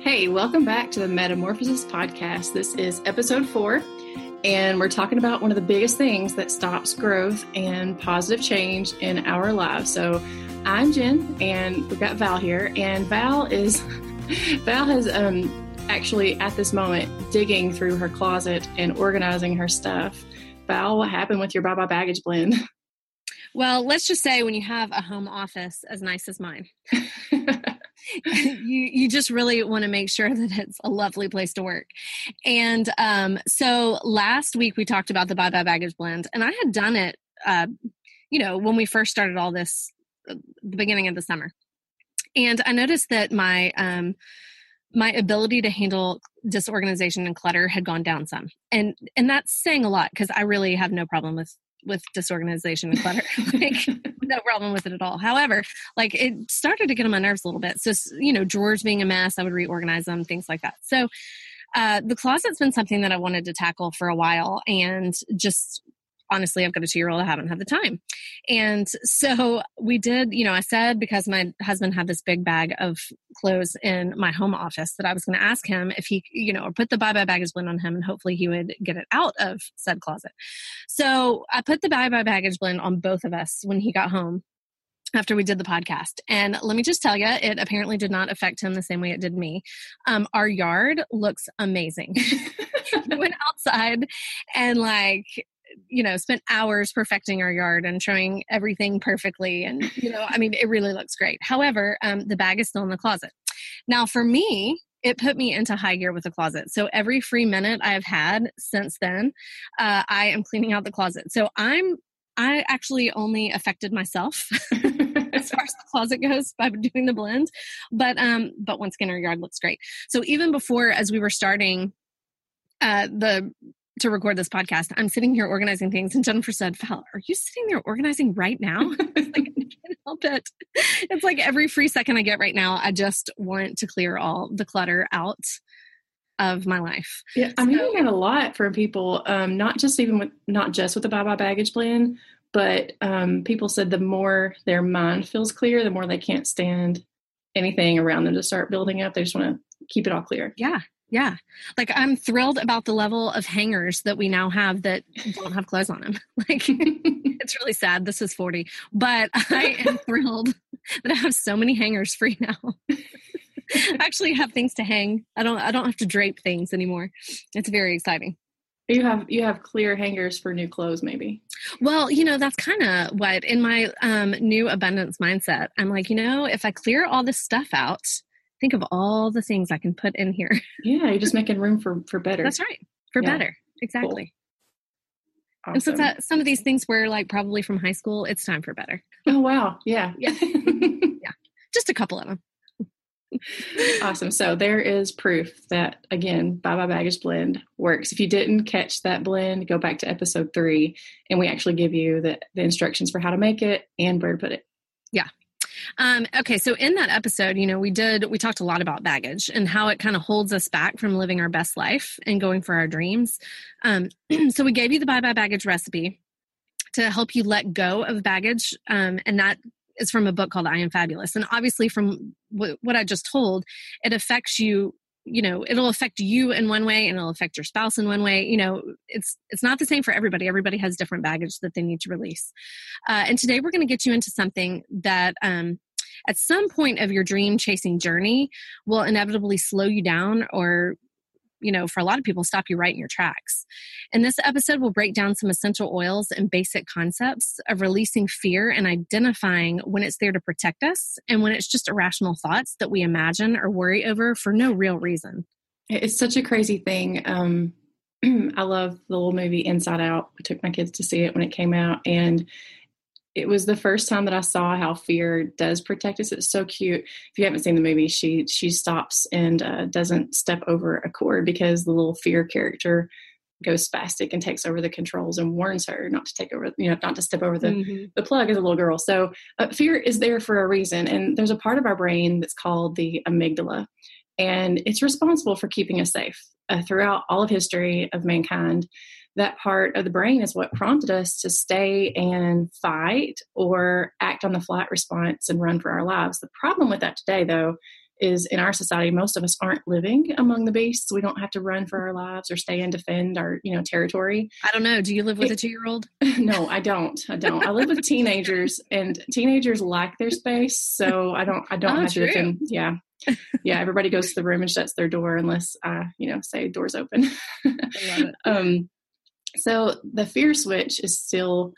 Hey, welcome back to the Metamorphosis Podcast. This is episode 4, and we're talking about one of the biggest things that stops growth and positive change in our lives. So I'm Jen, and we've got Val here, and Val has actually at this moment digging through her closet and organizing her stuff. Val, what happened with your Bye Bye Baggage Blend? Well, let's just say when you have a home office as nice as mine, you just really want to make sure that it's a lovely place to work. And so last week we talked about the Bye Bye Baggage Blend, and I had done it, when we first started all this, the beginning of the summer. And I noticed that my ability to handle disorganization and clutter had gone down some. And that's saying a lot, because I really have no problem with disorganization and clutter, no problem with it at all. However, it started to get on my nerves a little bit. So, drawers being a mess, I would reorganize them, things like that. So the closet's been something that I wanted to tackle for a while, and just honestly, I've got a 2-year-old. I haven't had the time. And so we did, I said, because my husband had this big bag of clothes in my home office, that I was going to ask him if he, or put the Bye Bye Baggage Blend on him, and hopefully he would get it out of said closet. So I put the Bye Bye Baggage Blend on both of us when he got home after we did the podcast. And let me just tell you, it apparently did not affect him the same way it did me. Our yard looks amazing. We went outside and spent hours perfecting our yard and showing everything perfectly. And, it really looks great. However, the bag is still in the closet. Now for me, it put me into high gear with the closet. So every free minute I've had since then, I am cleaning out the closet. So I actually only affected myself as far as the closet goes by doing the blend. But once again, our yard looks great. So even before, as we were starting, to record this podcast, I'm sitting here organizing things, and Jennifer said, "Val, are you sitting there organizing right now?" It's I can't help it. It's every free second I get right now, I just want to clear all the clutter out of my life. Yeah, I'm hearing that a lot from people, not just with the Bye Bye Baggage Blend, but people said the more their mind feels clear, the more they can't stand anything around them to start building up. They just want to keep it all clear. Yeah. Yeah. I'm thrilled about the level of hangers that we now have that don't have clothes on them. It's really sad. This is 40, but I am thrilled that I have so many hangers free now. I actually have things to hang. I don't have to drape things anymore. It's very exciting. You have clear hangers for new clothes, maybe. Well, that's kind of what in my new abundance mindset, I'm if I clear all this stuff out, think of all the things I can put in here. Yeah, you're just making room for better. That's right. Better. Exactly. Cool. Awesome. And so some of these things were probably from high school. It's time for better. Oh, wow. Yeah. Yeah. Just a couple of them. Awesome. So there is proof that, again, Bye Bye Baggage Blend works. If you didn't catch that blend, go back to episode 3, and we actually give you the instructions for how to make it and where to put it. Yeah. Okay. So in that episode, we talked a lot about baggage and how it kind of holds us back from living our best life and going for our dreams. So we gave you the Bye Bye Baggage recipe to help you let go of baggage. And that is from a book called I Am Fabulous. And obviously from what I just told, it affects you, it'll affect you in one way, and it'll affect your spouse in one way. It's not the same for everybody. Everybody has different baggage that they need to release. And today we're going to get you into something that at some point of your dream chasing journey will inevitably slow you down, or, for a lot of people, stop you right in your tracks. And this episode will break down some essential oils and basic concepts of releasing fear and identifying when it's there to protect us and when it's just irrational thoughts that we imagine or worry over for no real reason. It's such a crazy thing. I love the little movie Inside Out. I took my kids to see it when it came out, and it was the first time that I saw how fear does protect us. It's so cute. If you haven't seen the movie, she stops and doesn't step over a cord because the little fear character goes spastic and takes over the controls and warns her not to take over, not to step over the plug as a little girl. So fear is there for a reason. And there's a part of our brain that's called the amygdala, and it's responsible for keeping us safe. Throughout all of history of mankind, that part of the brain is what prompted us to stay and fight or act on the flight response and run for our lives. The problem with that today, though, is in our society, most of us aren't living among the beasts. We don't have to run for our lives or stay and defend our, territory. I don't know. Do you live with a 2-year-old? No, I don't. I live with teenagers, and teenagers like their space. So I don't have to defend. Yeah. Yeah. Everybody goes to the room and shuts their door unless, say door's open. I love it. So the fear switch is still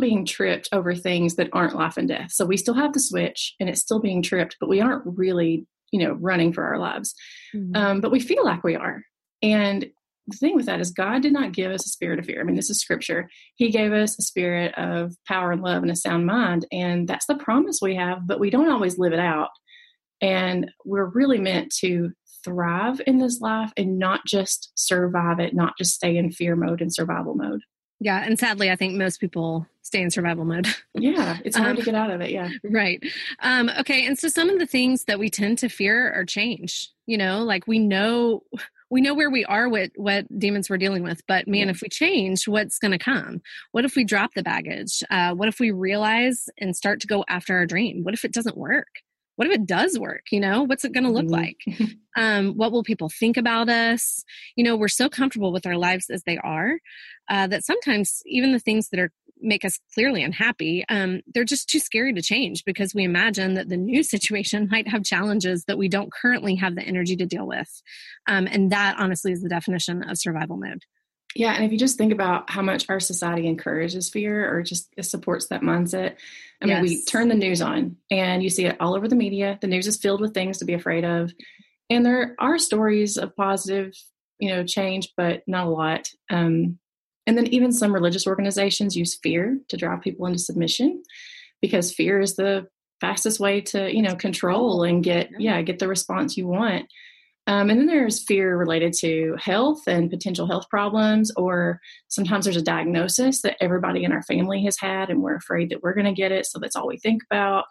being tripped over things that aren't life and death. So we still have the switch and it's still being tripped, but we aren't really, running for our lives. Mm-hmm. But we feel like we are. And the thing with that is God did not give us a spirit of fear. I mean, this is scripture. He gave us a spirit of power and love and a sound mind. And that's the promise we have, but we don't always live it out. And we're really meant to thrive in this life and not just survive it, not just stay in fear mode and survival mode. Yeah. And sadly, I think most people stay in survival mode. Yeah. It's hard to get out of it. Yeah. Right. Okay. And so some of the things that we tend to fear are change, like we know where we are with what demons we're dealing with, but man, if we change, what's going to come? What if we drop the baggage? What if we realize and start to go after our dream? What if it doesn't work? What if it does work? What's it going to look like? What will people think about us? We're so comfortable with our lives as they are that sometimes even the things that make us clearly unhappy, they're just too scary to change because we imagine that the new situation might have challenges that we don't currently have the energy to deal with. And that honestly is the definition of survival mode. Yeah. And if you just think about how much our society encourages fear or just supports that mindset, I mean, we turn the news on and you see it all over the media. The news is filled with things to be afraid of. And there are stories of positive, change, but not a lot. And then even some religious organizations use fear to drive people into submission because fear is the fastest way to, control and get the response you want. And then there's fear related to health and potential health problems, or sometimes there's a diagnosis that everybody in our family has had and we're afraid that we're going to get it. So that's all we think about.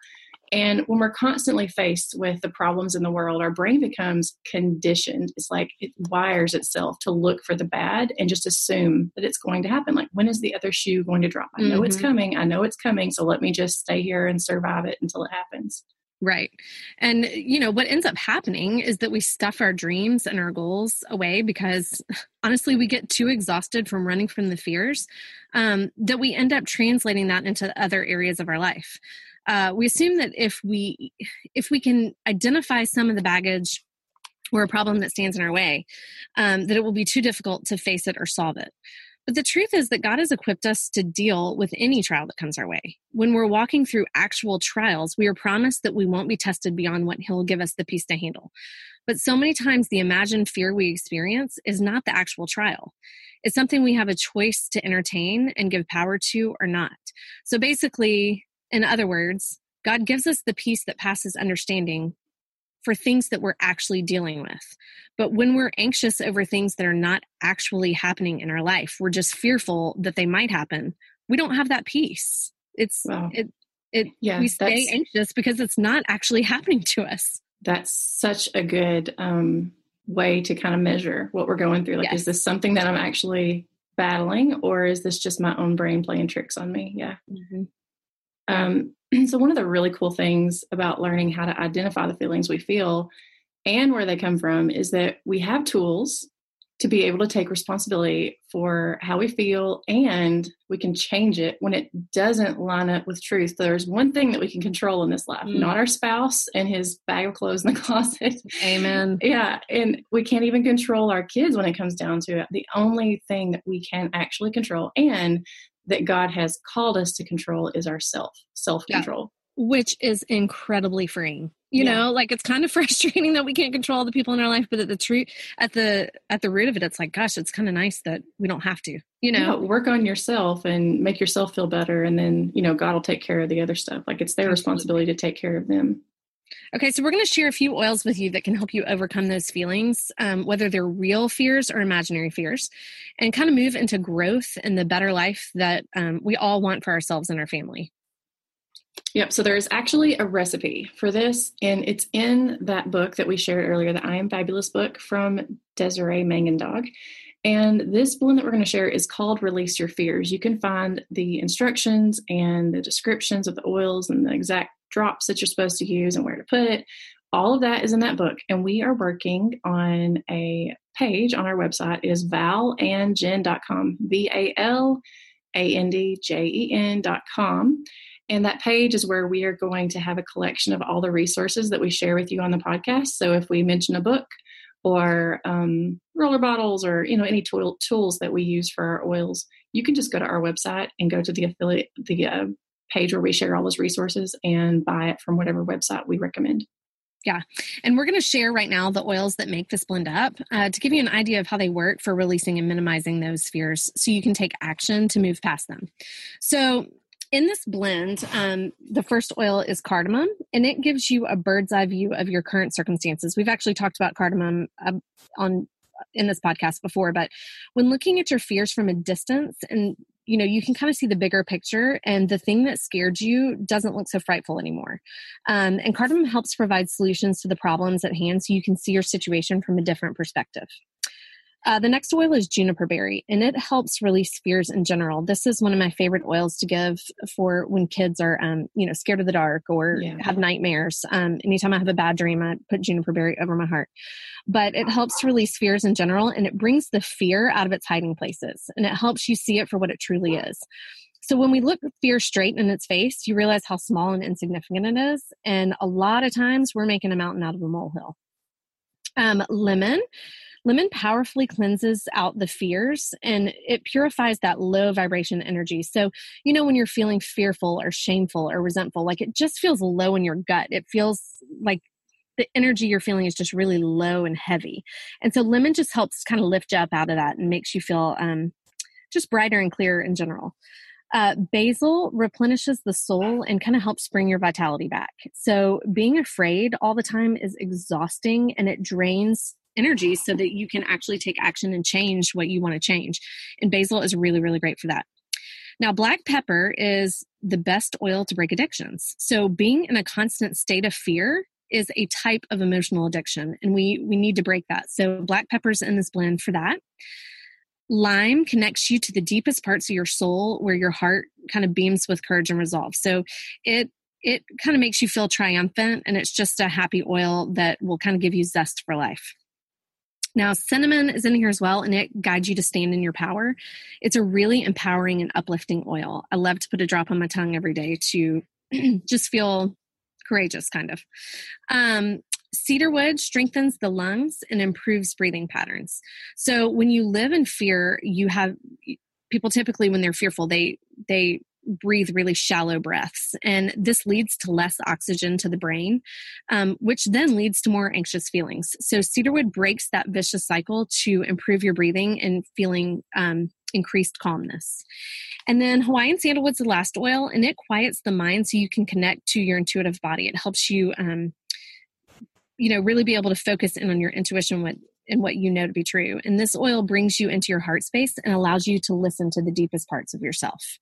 And when we're constantly faced with the problems in the world, our brain becomes conditioned. It's like it wires itself to look for the bad and just assume that it's going to happen. Like, when is the other shoe going to drop? I know it's coming. So let me just stay here and survive it until it happens. Right. And, what ends up happening is that we stuff our dreams and our goals away because honestly, we get too exhausted from running from the fears that we end up translating that into other areas of our life. We assume that if we can identify some of the baggage or a problem that stands in our way, that it will be too difficult to face it or solve it. But the truth is that God has equipped us to deal with any trial that comes our way. When we're walking through actual trials, we are promised that we won't be tested beyond what He'll give us the peace to handle. But so many times the imagined fear we experience is not the actual trial. It's something we have a choice to entertain and give power to or not. So basically, in other words, God gives us the peace that passes understanding for things that we're actually dealing with. But when we're anxious over things that are not actually happening in our life, we're just fearful that they might happen. We don't have that peace. We stay anxious because it's not actually happening to us. That's such a good way to kind of measure what we're going through. Like, Is this something that I'm actually battling, or is this just my own brain playing tricks on me? Yeah. Mm-hmm. So one of the really cool things about learning how to identify the feelings we feel and where they come from is that we have tools to be able to take responsibility for how we feel, and we can change it when it doesn't line up with truth. There's one thing that we can control in this life, not our spouse and his bag of clothes in the closet. Amen. Yeah. And we can't even control our kids when it comes down to it. The only thing that we can actually control and that God has called us to control is our self-control. Yeah. Which is incredibly freeing. It's kind of frustrating that we can't control all the people in our life, but at the truth, at the root of it, it's like, gosh, it's kind of nice that we don't have to, work on yourself and make yourself feel better. And then, God will take care of the other stuff. Like, it's their responsibility to take care of them. Okay, so we're going to share a few oils with you that can help you overcome those feelings, whether they're real fears or imaginary fears, and kind of move into growth and the better life that we all want for ourselves and our family. Yep, so there's actually a recipe for this, and it's in that book that we shared earlier, the I Am Fabulous book from Desiree Mangendog. And this blend that we're going to share is called Release Your Fears. You can find the instructions and the descriptions of the oils and the exact drops that you're supposed to use and where to put it all of that is in that book. And we are working on a page on our website. It is valandjen.com, valandjen.com. And that page is where we are going to have a collection of all the resources that we share with you on the podcast. So if we mention a book or roller bottles or, you know, any tools that we use for our oils, you can just go to our website and go to the affiliate, the page where we share all those resources and buy it from whatever website we recommend. Yeah. And we're going to share right now the oils that make this blend up to give you an idea of how they work for releasing and minimizing those fears so you can take action to move past them. So in this blend, the first oil is cardamom, and it gives you a bird's eye view of your current circumstances. We've actually talked about cardamom in this podcast before, but when looking at your fears from a distance, and you know, you can kind of see the bigger picture, and the thing that scared you doesn't look so frightful anymore. And cardamom helps provide solutions to the problems at hand, so you can see your situation from a different perspective. The next oil is juniper berry, and it helps release fears in general. This is one of my favorite oils to give for when kids are, scared of the dark or have nightmares. Anytime I have a bad dream, I put juniper berry over my heart. But it helps release fears in general, and it brings the fear out of its hiding places, and it helps you see it for what it truly is. So when we look fear straight in its face, you realize how small and insignificant it is, and a lot of times we're making a mountain out of a molehill. Lemon powerfully cleanses out the fears, and it purifies that low vibration energy. So, you know, when you're feeling fearful or shameful or resentful, like it just feels low in your gut. It feels like the energy you're feeling is just really low and heavy. And so lemon just helps kind of lift you up out of that and makes you feel just brighter and clearer in general. Basil replenishes the soul and kind of helps bring your vitality back. So being afraid all the time is exhausting, and it drains energy so that you can actually take action and change what you want to change. And basil is really, really great for that. Now, black pepper is the best oil to break addictions. So being in a constant state of fear is a type of emotional addiction, and we need to break that. So black pepper's in this blend for that. Lime connects you to the deepest parts of your soul where your heart kind of beams with courage and resolve. So it kind of makes you feel triumphant, and it's just a happy oil that will kind of give you zest for life. Now, cinnamon is in here as well, and it guides you to stand in your power. It's a really empowering and uplifting oil. I love to put a drop on my tongue every day to just feel courageous, kind of. Cedarwood strengthens the lungs and improves breathing patterns. So when you live in fear, you have people typically, when they're fearful, they breathe really shallow breaths. And this leads to less oxygen to the brain, which then leads to more anxious feelings. So cedarwood breaks that vicious cycle to improve your breathing and feeling increased calmness. And then Hawaiian sandalwood's the last oil, and it quiets the mind so you can connect to your intuitive body. It helps you, really be able to focus in on your intuition and what you know to be true. And this oil brings you into your heart space and allows you to listen to the deepest parts of yourself.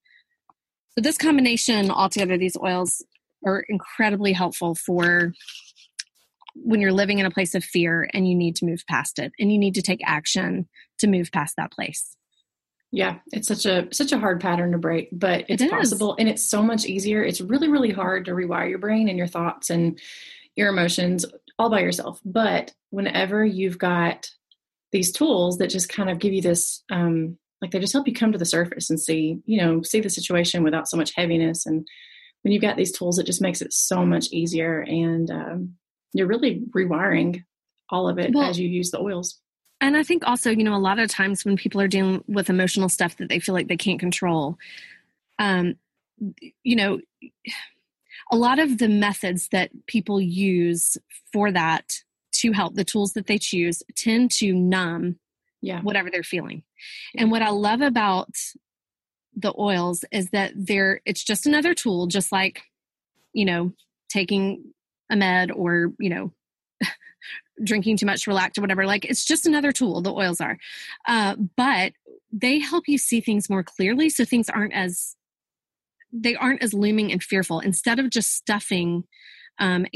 So this combination altogether, these oils are incredibly helpful for when you're living in a place of fear and you need to move past it and you need to take action to move past that place. Yeah. It's such a hard pattern to break, but it's possible, and it's so much easier. It's really, really hard to rewire your brain and your thoughts and your emotions all by yourself. But whenever you've got these tools that just kind of give you this, like they just help you come to the surface and see the situation without so much heaviness. And when you've got these tools, it just makes it so much easier. And you're really rewiring all of it as you use the oils. And I think also, a lot of times when people are dealing with emotional stuff that they feel like they can't control, a lot of the methods that people use for that to help, the tools that they choose, tend to numb whatever they're feeling. And what I love about the oils is that it's just another tool, just like, taking a med or, drinking too much Relax or whatever. Like, it's just another tool, the oils are. But they help you see things more clearly. So things aren't as looming and fearful. Instead of just stuffing and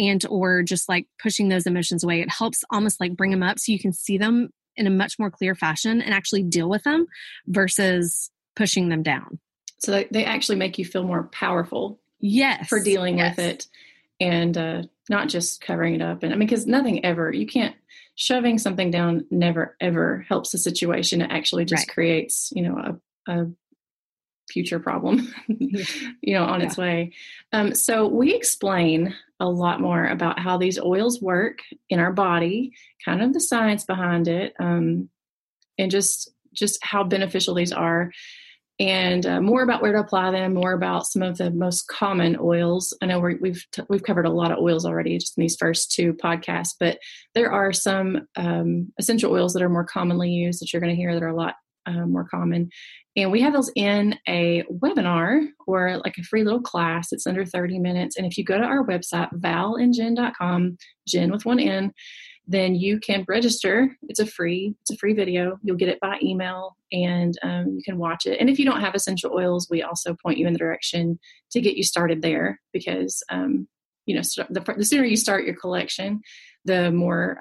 just like pushing those emotions away, it helps almost like bring them up so you can see them in a much more clear fashion and actually deal with them versus pushing them down. So they actually make you feel more powerful. Yes. For dealing with it. And not just covering it up. And I mean, because shoving something down never, ever helps the situation. It actually just creates, a future problem, on its way. So we explain a lot more about how these oils work in our body, kind of the science behind it, and just how beneficial these are, and more about where to apply them, more about some of the most common oils. I know we've covered a lot of oils already just in these first two podcasts, but there are some essential oils that are more commonly used that you're going to hear that are a lot more common. And we have those in a webinar or like a free little class. It's under 30 minutes. And if you go to our website, valandjen.com, Jen with one N, then you can register. It's a free video. You'll get it by email, and you can watch it. And if you don't have essential oils, we also point you in the direction to get you started there, because, the sooner you start your collection, the more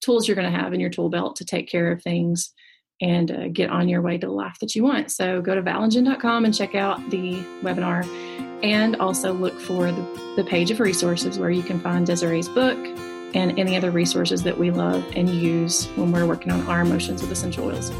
tools you're going to have in your tool belt to take care of things and get on your way to the life that you want. So go to valandjen.com and check out the webinar, and also look for the page of resources where you can find Desiree's book and any other resources that we love and use when we're working on our emotions with essential oils.